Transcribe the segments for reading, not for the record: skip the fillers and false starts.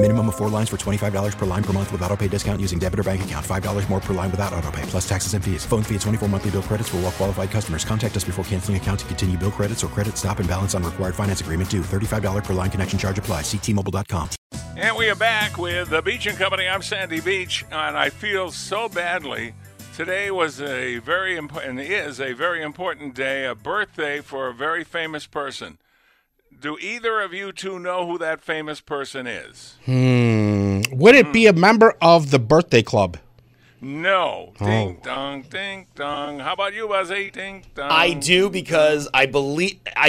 Minimum of 4 lines for $25 per line per month with autopay discount using debit or bank account. $5 more per line without autopay, plus taxes and fees. Phone fee at 24 monthly bill credits for well qualified customers. Contact us before canceling account to continue bill credits or credit stop and balance on required finance agreement due. $35 per line connection charge applies. See T-Mobile.com. And we are back with the Beach and Company. I'm Sandy Beach, and I feel so badly. Today was a very important, is a very important day, a birthday for a very famous person. Do either of you two know who that famous person is? Would it be a member of the birthday club? No. Oh. Ding dong, ding dong. How about you, Buzzy? Ding dong. I do, because I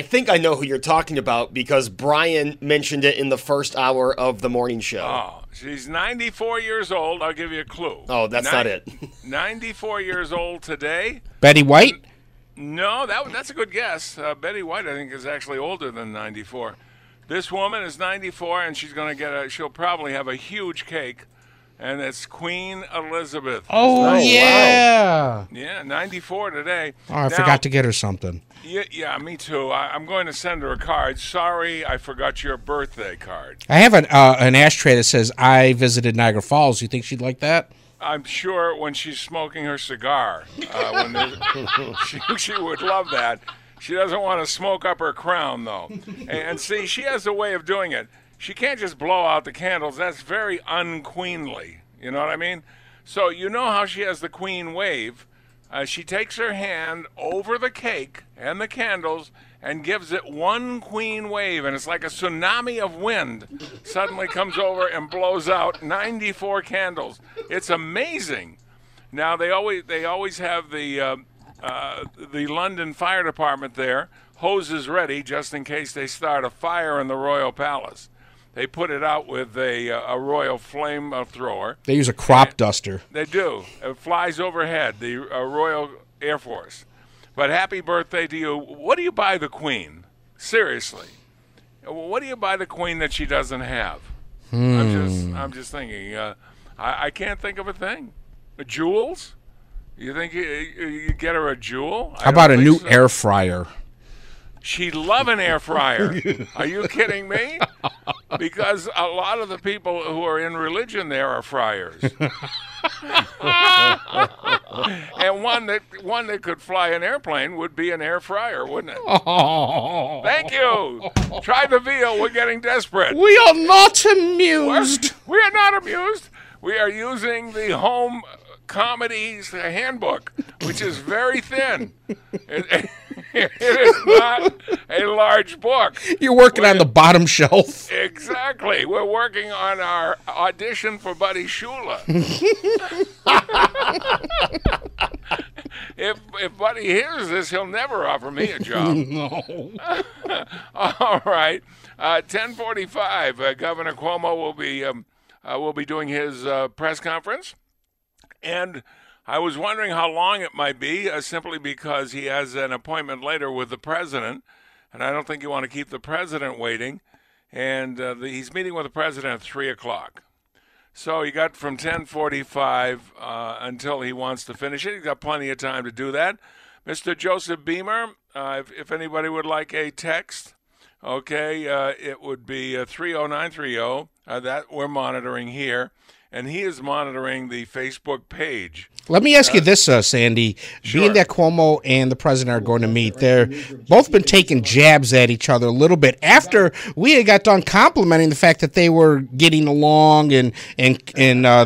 think I know who you're talking about, because Brian mentioned it in the first hour of the morning show. Oh, she's 94 years old. I'll give you a clue. Oh, that's not it. 94 years old today. Betty White? No, that's a good guess. Betty White, I think, is actually older than 94. This woman is 94, and she's going to get she'll probably have a huge cake, and it's Queen Elizabeth. Oh, yeah. Wow. Yeah, 94 today. Oh, I forgot to get her something. Yeah, me too. I'm going to send her a card. Sorry, I forgot your birthday card. I have an ashtray that says, I visited Niagara Falls. You think she'd like that? I'm sure when she's smoking her cigar, she would love that. She doesn't want to smoke up her crown, though. And see, she has a way of doing it. She can't just blow out the candles. That's very unqueenly. You know what I mean? So you know how she has the queen wave. She takes her hand over the cake and the candles and gives it one queen wave, and it's like a tsunami of wind suddenly comes over and blows out 94 candles. It's amazing. Now they always have the London Fire Department there, hoses ready just in case they start a fire in the Royal Palace. They put it out with a royal flamethrower. They use a crop duster. They do. It flies overhead, the Royal Air Force. But happy birthday to you. What do you buy the queen? Seriously. What do you buy the queen that she doesn't have? I'm just thinking. I can't think of a thing. Jewels? You think you get her a jewel? How about a new air fryer? She'd love an air fryer. Are you kidding me? Because a lot of the people who are in religion there are friars. And one that could fly an airplane would be an air fryer, wouldn't it? Oh. Thank you. Try the veal. We're getting desperate. We are not amused. We are not amused. We are using the home comedies handbook, which is very thin. It is not a large book. You're working on the bottom shelf. Exactly. We're working on our audition for Buddy Shula. If Buddy hears this, he'll never offer me a job. No. All right. 10:45. Governor Cuomo will be doing his press conference, and I was wondering how long it might be, simply because he has an appointment later with the president, and I don't think you want to keep the president waiting. And he's meeting with the president at 3 o'clock. So he got from 10:45 until he wants to finish it. He's got plenty of time to do that. Mr. Joseph Beamer, if anybody would like a text, okay, it would be 30930. That we're monitoring here. And he is monitoring the Facebook page. Let me ask you this, Sandy. Sure. Being that Cuomo and the president are going to meet, they're both been taking jabs at each other a little bit after we had got done complimenting the fact that they were getting along and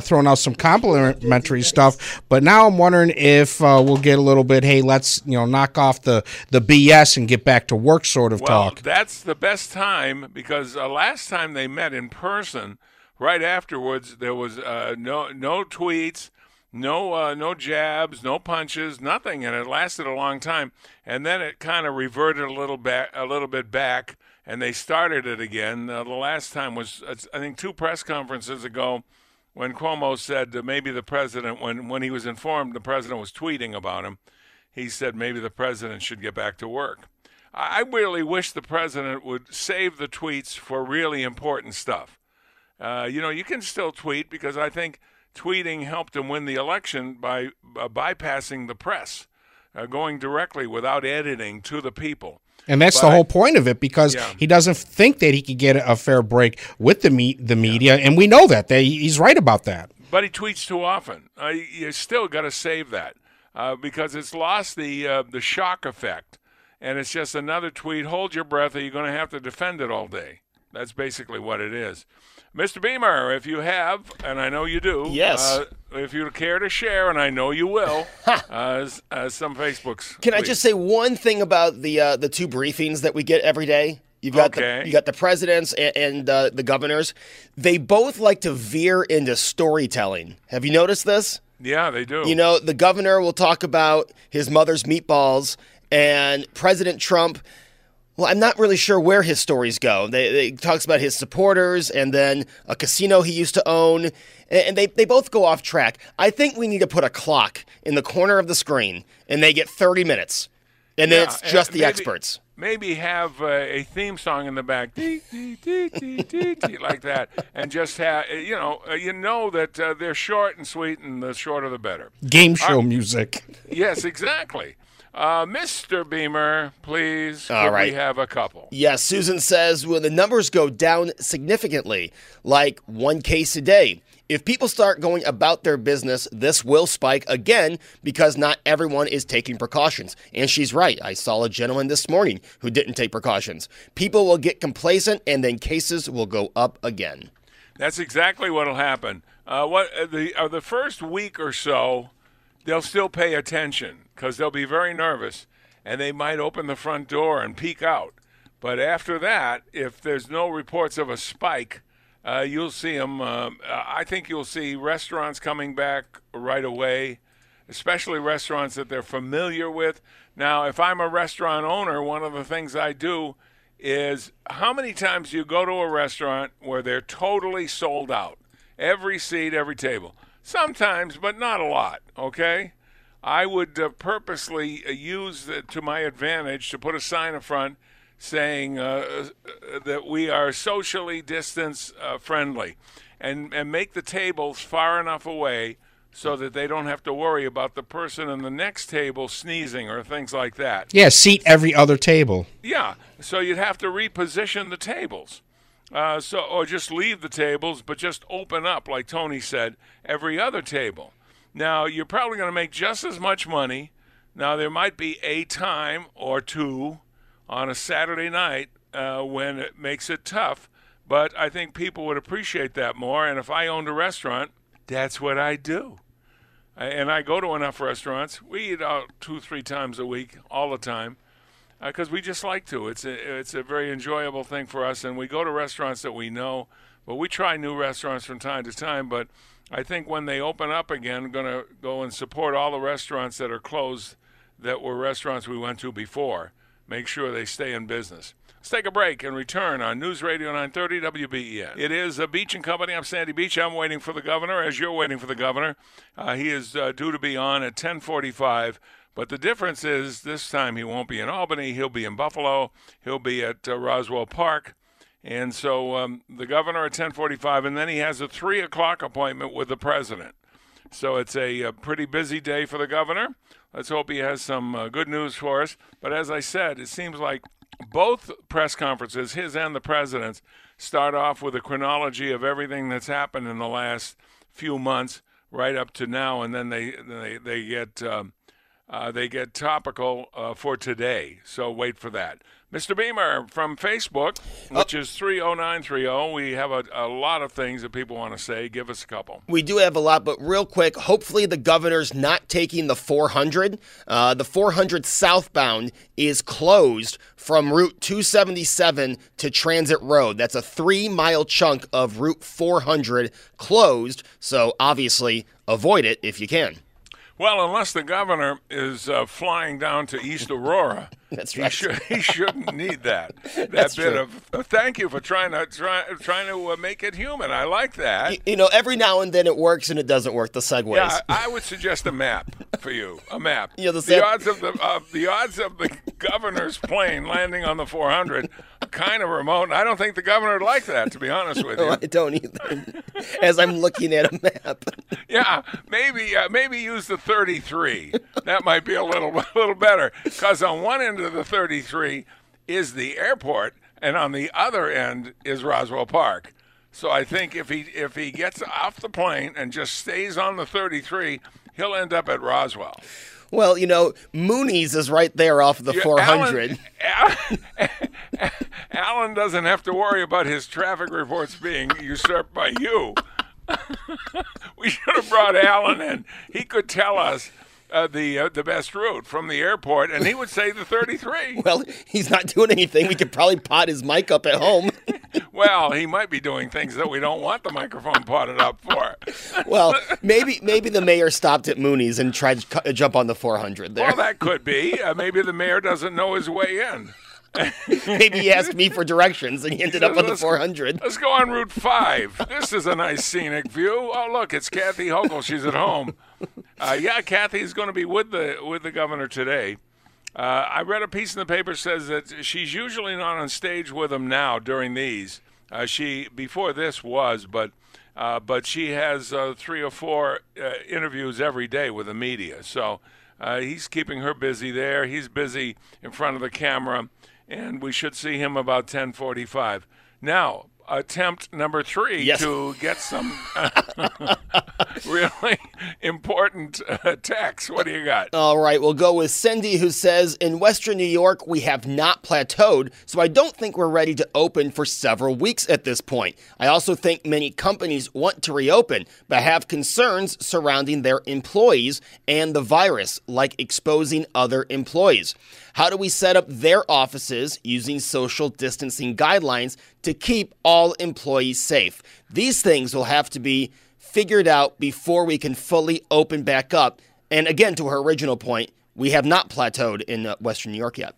throwing out some complimentary stuff. But now I'm wondering if we'll get a little bit, hey, let's knock off the BS and get back to work sort of talk. Well, that's the best time, because last time they met in person, right afterwards, there was no tweets, no jabs, no punches, nothing, and it lasted a long time. And then it kind of reverted a little bit back, and they started it again. The last time was, I think, 2 press conferences ago, when Cuomo said that maybe the president, when he was informed the president was tweeting about him, he said maybe the president should get back to work. I really wish the president would save the tweets for really important stuff. You can still tweet, because I think tweeting helped him win the election by bypassing the press, going directly without editing to the people. And that's the whole point of it, because he doesn't think that he could get a fair break with the media, and we know that. He's right about that. But he tweets too often. You still got to save that, because it's lost the shock effect. And it's just another tweet. Hold your breath, or you're going to have to defend it all day. That's basically what it is. Mr. Beamer, if you have, and I know you do. Yes. If you care to share, and I know you will, some Facebooks. Can please. I just say one thing about the 2 briefings that we get every day? You've got the presidents and the governors. They both like to veer into storytelling. Have you noticed this? Yeah, they do. The governor will talk about his mother's meatballs, and President Trump, well, I'm not really sure where his stories go. They talks about his supporters and then a casino he used to own, and they both go off track. I think we need to put a clock in the corner of the screen, and they get 30 minutes, and then it's just the experts. Maybe have a theme song in the back, dee, dee, dee, dee, dee, dee, like that, and just have, that they're short and sweet, and the shorter the better. Game show music. Yes, exactly. Mr. Beamer, please, all right. We have a couple. Yes, Susan says, when the numbers go down significantly, like 1 case a day, if people start going about their business, this will spike again because not everyone is taking precautions. And she's right. I saw a gentleman this morning who didn't take precautions. People will get complacent, and then cases will go up again. That's exactly what will happen. The first week or so, they'll still pay attention, because they'll be very nervous, and they might open the front door and peek out. But after that, if there's no reports of a spike, you'll see them. I think you'll see restaurants coming back right away, especially restaurants that they're familiar with. Now, if I'm a restaurant owner, one of the things I do is, how many times do you go to a restaurant where they're totally sold out? Every seat, every table. Sometimes, but not a lot, okay? I would purposely use it to my advantage to put a sign in front saying that we are socially distance friendly, and make the tables far enough away so that they don't have to worry about the person in the next table sneezing or things like that. Yeah, seat every other table. Yeah, so you'd have to reposition the tables. Or just leave the tables, but just open up, like Tony said, every other table. Now, you're probably going to make just as much money. Now, there might be a time or 2 on a Saturday night when it makes it tough, but I think people would appreciate that more. And if I owned a restaurant, that's what I do. And I go to enough restaurants. We eat out 2-3 times a week, all the time. Because we just like to. It's a very enjoyable thing for us, and we go to restaurants that we know. But we try new restaurants from time to time. But I think when they open up again, I'm going to go and support all the restaurants that are closed that were restaurants we went to before. Make sure they stay in business. Let's take a break and return on News Radio 930 WBEN. It is Beach and Company. I'm Sandy Beach. I'm waiting for the governor, as you're waiting for the governor. He is due to be on at 10:45. But the difference is, this time he won't be in Albany. He'll be in Buffalo. He'll be at Roswell Park. And so the governor at 10:45, and then he has a 3 o'clock appointment with the president. So it's a pretty busy day for the governor. Let's hope he has some good news for us. But as I said, it seems like both press conferences, his and the president's, start off with a chronology of everything that's happened in the last few months right up to now, and then they get They get topical for today, so wait for that. Mr. Beamer from Facebook, which is 30930. We have a lot of things that people want to say. Give us a couple. We do have a lot, but real quick, hopefully the governor's not taking the 400. The 400 southbound is closed from Route 277 to Transit Road. That's a 3-mile chunk of Route 400 closed, so obviously avoid it if you can. Well, unless the governor is flying down to East Aurora, that's right. He shouldn't need that. That's bit true. Of thank you for trying to make it human. I like that. You know, every now and then it works and it doesn't work. The segues. Yeah, I would suggest a map for you. A map. You know, the odds of the governor's plane landing on the 400 are kind of remote. I don't think the governor would like that, to be honest with you. No, I don't either. As I'm looking at a map. Yeah, maybe use the 33. That might be a little better, because on one end of the 33 is the airport, and on the other end is Roswell Park. So I think if he gets off the plane and just stays on the 33, he'll end up at Roswell. Well, you know, Mooney's is right there off the 400. Alan doesn't have to worry about his traffic reports being usurped by you. We should have brought Alan in. He could tell us the best route from the airport, and he would say the 33. Well, he's not doing anything. We could probably pot his mic up at home. Well, he might be doing things that we don't want the microphone potted up for. Well, maybe the mayor stopped at Mooney's and tried to jump on the 400 there. Well, that could be. Maybe the mayor doesn't know his way in. Maybe he asked me for directions and he ended up on the 400. Let's go on Route 5. This is a nice scenic view. Oh, look, it's Kathy Hochul. She's at home. Yeah, Kathy's going to be with the governor today. I read a piece in the paper says that she's usually not on stage with him now during these. She before this was, but she has 3 or 4 interviews every day with the media. So he's keeping her busy there. He's busy in front of the camera. And we should see him about 10:45. Now, attempt number 3 to get some really important text. What do you got? All right, we'll go with Cindy, who says, in Western New York, we have not plateaued, so I don't think we're ready to open for several weeks at this point. I also think many companies want to reopen, but have concerns surrounding their employees and the virus, like exposing other employees. How do we set up their offices using social distancing guidelines to keep all employees safe? These things will have to be figured out before we can fully open back up. And again, to her original point, we have not plateaued in Western New York yet.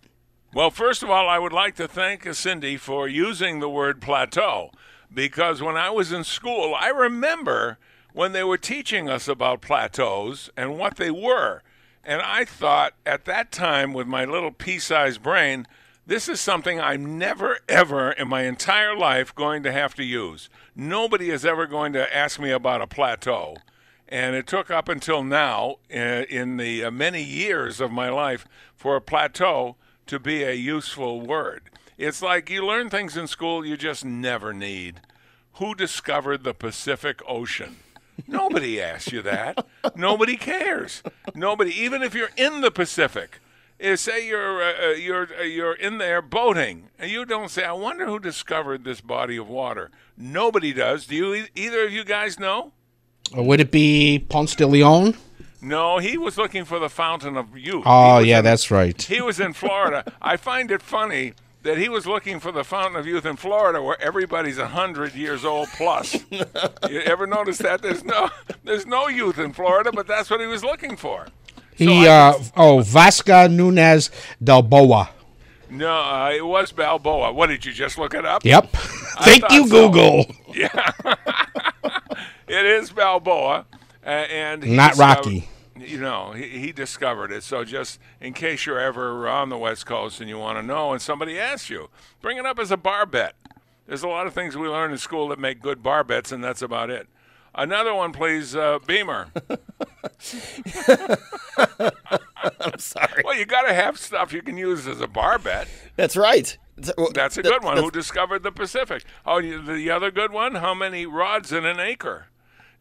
Well, first of all, I would like to thank Cindy for using the word plateau, because when I was in school, I remember when they were teaching us about plateaus and what they were. And I thought at that time, with my little pea-sized brain, this is something I'm never, ever in my entire life going to have to use. Nobody is ever going to ask me about a plateau. And it took up until now, in the many years of my life, for a plateau to be a useful word. It's like you learn things in school you just never need. Who discovered the Pacific Ocean? Nobody asks you that. Nobody cares. Nobody, even if you're in the Pacific, say you're in there boating, and you don't say, I wonder who discovered this body of water. Nobody does. Do you? Either of you guys know? Would it be Ponce de Leon? No, he was looking for the Fountain of Youth. Oh, yeah, that's right. He was in Florida. I find it funny that he was looking for the Fountain of Youth in Florida, where everybody's 100 years old plus. You ever notice that? There's no youth in Florida, but that's what he was looking for. Vasco Nunez Balboa. No, it was Balboa. What, did you just look it up? Yep. Thank you, Google. So. Yeah. It is Balboa. And not Rocky. He discovered it. So just in case you're ever on the West Coast and you want to know and somebody asks you, bring it up as a bar bet. There's a lot of things we learn in school that make good bar bets, and that's about it. Another one, please, Beamer. I'm sorry. Well, you got to have stuff you can use as a bar bet. That's right. That's a good one. Who discovered the Pacific? Oh, the other good one, how many rods in an acre?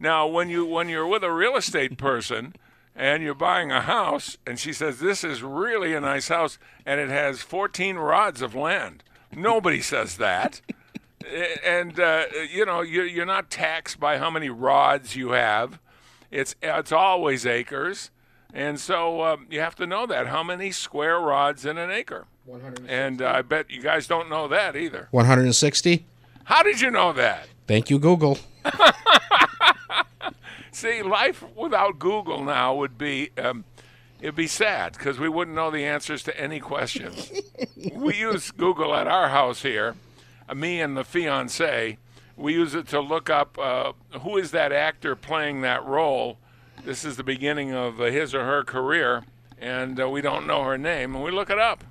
Now, when you're with a real estate person, and you're buying a house, and she says, this is really a nice house, and it has 14 rods of land. Nobody says that. And, you know, you're not taxed by how many rods you have. It's always acres. And so you have to know that. How many square rods in an acre? 160. And I bet you guys don't know that either. 160? How did you know that? Thank you, Google. See, life without Google now would be it'd be sad because we wouldn't know the answers to any questions. We use Google at our house here. Me and the fiance, we use it to look up who is that actor playing that role. This is the beginning of his or her career, and we don't know her name, and we look it up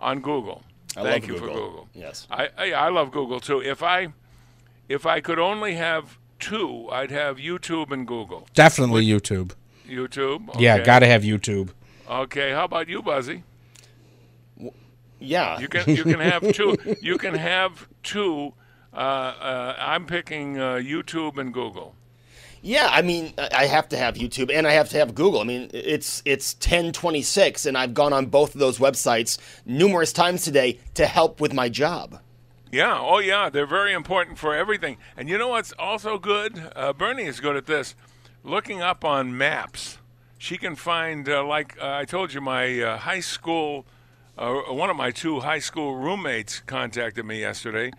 on Google. Thank you for Google. Yes, I love Google too. If I could only have two, I'd have YouTube and Google. Definitely YouTube. YouTube. Okay. Yeah, gotta have YouTube. Okay, how about you, Buzzy? Yeah, you can have two. You can have two. I'm picking YouTube and Google. Yeah, I mean, I have to have YouTube and I have to have Google. I mean, it's 10:26, and I've gone on both of those websites numerous times today to help with my job. Yeah, oh yeah, they're very important for everything. And you know what's also good? Bernie is good at this, looking up on maps. She can find, like I told you, my high school, one of my two high school roommates contacted me yesterday.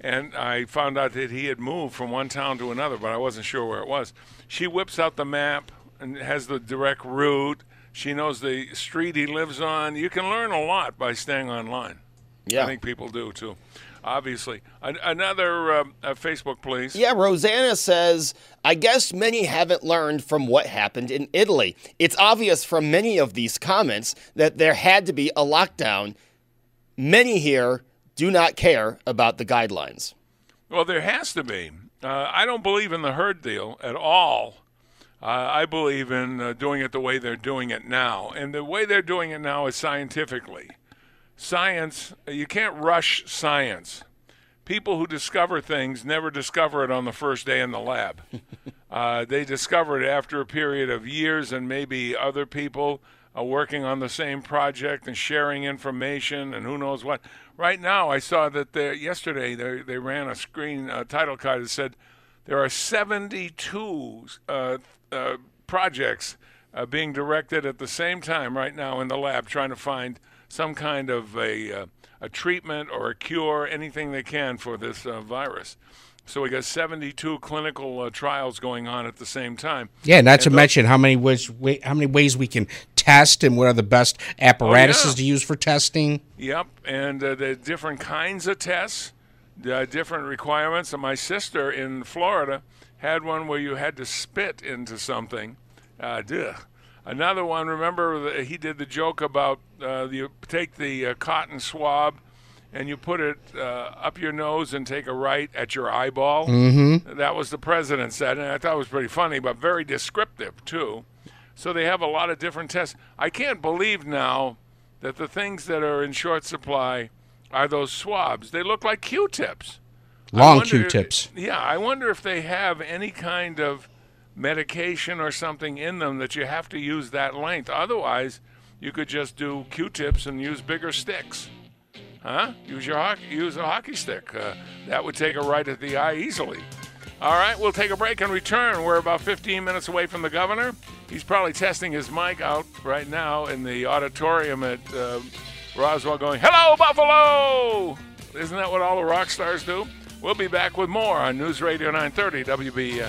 And I found out that he had moved from one town to another, but I wasn't sure where it was. She whips out the map and has the direct route. She knows the street he lives on. You can learn a lot by staying online. Yeah. I think people do, too, obviously. Another Facebook, please. Yeah, Rosanna says, I guess many haven't learned from what happened in Italy. It's obvious from many of these comments that there had to be a lockdown. Many here do not care about the guidelines. Well, there has to be. I don't believe in the herd deal at all. I believe in doing it the way they're doing it now. And the way they're doing it now is scientifically. Science, you can't rush science. People who discover things never discover it on the first day in the lab. They discover it after a period of years and maybe other people working on the same project and sharing information and who knows what. Right now, I saw that yesterday they ran a screen title card that said there are 72 projects being directed at the same time right now in the lab trying to find some kind of a treatment or a cure, anything they can for this virus. So we got 72 clinical trials going on at the same time. Yeah, not to mention how many ways we can test and what are the best apparatuses to use for testing. Yep, and the different kinds of tests, different requirements. And my sister in Florida had one where you had to spit into something. Another one, remember he did the joke about you take the cotton swab and you put it up your nose and take a right at your eyeball. Mm-hmm. That was the president said, and I thought it was pretty funny, but very descriptive, too. So they have a lot of different tests. I can't believe now that the things that are in short supply are those swabs. They look like Q-tips. Long Q-tips. Yeah, I wonder if they have any kind of medication or something in them that you have to use that length. Otherwise, you could just do Q-tips and use bigger sticks. Huh? Use a hockey stick. That would take a right at the eye easily. All right, we'll take a break and return. We're about 15 minutes away from the governor. He's probably testing his mic out right now in the auditorium at Roswell going, hello, Buffalo! Isn't that what all the rock stars do? We'll be back with more on News Radio 930 WBEN.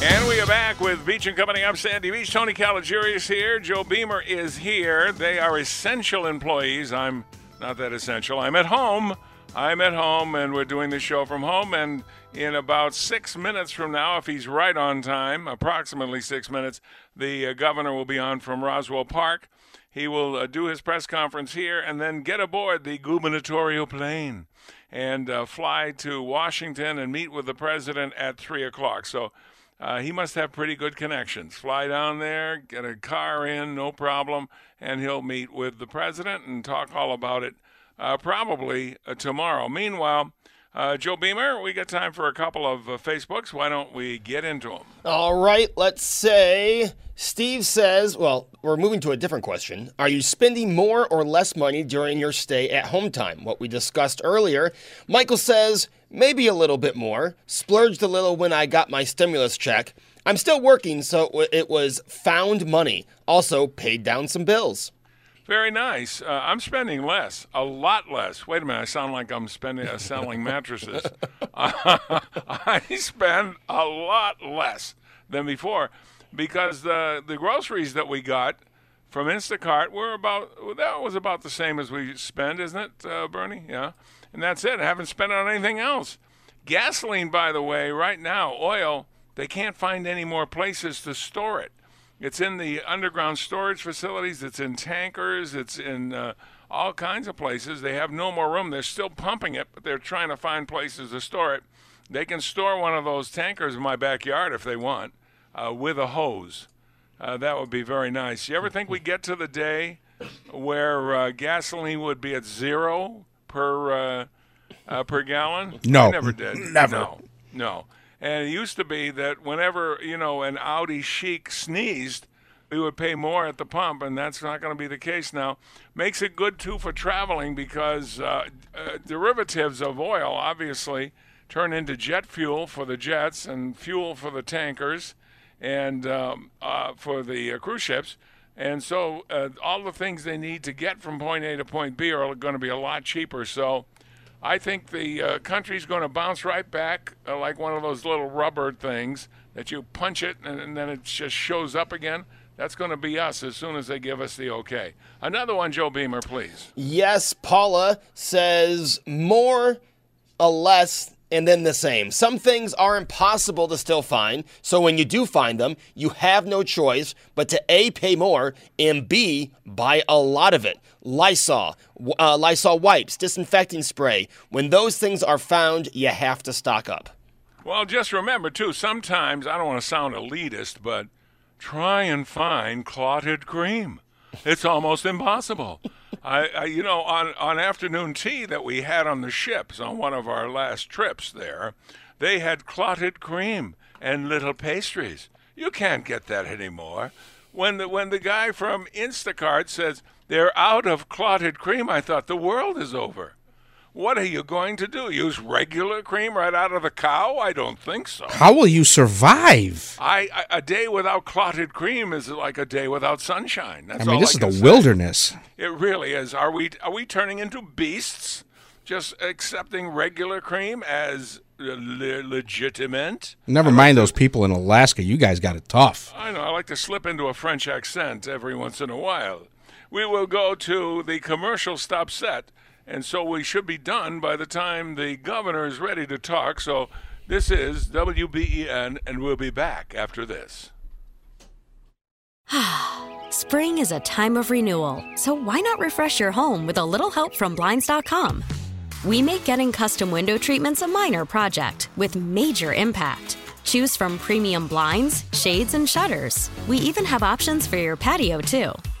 And we are back with Beach and Company. I'm Sandy Beach. Tony Caligiuri is here. Joe Beamer is here. They are essential employees. I'm not that essential. I'm at home, and we're doing the show from home. And in about 6 minutes from now, if he's right on time, approximately 6 minutes, the governor will be on from Roswell Park. He will do his press conference here and then get aboard the gubernatorial plane and fly to Washington and meet with the president at 3 o'clock. So he must have pretty good connections. Fly down there, get a car in, no problem, and he'll meet with the president and talk all about it. Probably tomorrow. Meanwhile, Joe Beamer, we got time for a couple of Facebooks. Why don't we get into them? All right, let's say Steve says, well, we're moving to a different question. Are you spending more or less money during your stay at home time? What we discussed earlier. Michael says, maybe a little bit more. Splurged a little when I got my stimulus check. I'm still working, so it was found money. Also paid down some bills. Very nice. I'm spending less, a lot less. Wait a minute, I sound like I'm selling mattresses. I spend a lot less than before because the groceries that we got from Instacart was about the same as we spend, isn't it, Bernie? Yeah. And that's it. I haven't spent on anything else. Gasoline, by the way, right now, oil, they can't find any more places to store it. It's in the underground storage facilities. It's in tankers. It's in all kinds of places. They have no more room. They're still pumping it, but they're trying to find places to store it. They can store one of those tankers in my backyard if they want with a hose. That would be very nice. You ever think we get to the day where gasoline would be at zero per gallon? No. I never did. Never. No. And it used to be that whenever, an Audi chic sneezed, we would pay more at the pump, and that's not going to be the case now. Makes it good, too, for traveling because derivatives of oil, obviously, turn into jet fuel for the jets and fuel for the tankers and for the cruise ships. And so all the things they need to get from point A to point B are going to be a lot cheaper. So I think the country's going to bounce right back like one of those little rubber things that you punch it and then it just shows up again. That's going to be us as soon as they give us the okay. Another one, Joe Beamer, please. Yes, Paula says more or less and then the same. Some things are impossible to still find, so when you do find them, you have no choice but to A, pay more, and B, buy a lot of it. Lysol wipes, disinfecting spray. When those things are found, you have to stock up. Well, just remember, too, sometimes, I don't want to sound elitist, but try and find clotted cream. It's almost impossible. I on afternoon tea that we had on the ships on one of our last trips there, they had clotted cream and little pastries. You can't get that anymore. When the guy from Instacart says they're out of clotted cream, I thought the world is over. What are you going to do? Use regular cream right out of the cow? I don't think so. How will you survive? A day without clotted cream is like a day without sunshine. That's all I can say. I mean, this is the wilderness. It really is. Are we turning into beasts? Just accepting regular cream as legitimate. Never mind those people in Alaska. You guys got it tough. I know. I like to slip into a French accent every once in a while. We will go to the commercial stop set, and so we should be done by the time the governor is ready to talk. So this is WBEN, and we'll be back after this. Spring is a time of renewal, so why not refresh your home with a little help from Blinds.com? We make getting custom window treatments a minor project with major impact. Choose from premium blinds, shades, and shutters. We even have options for your patio, too.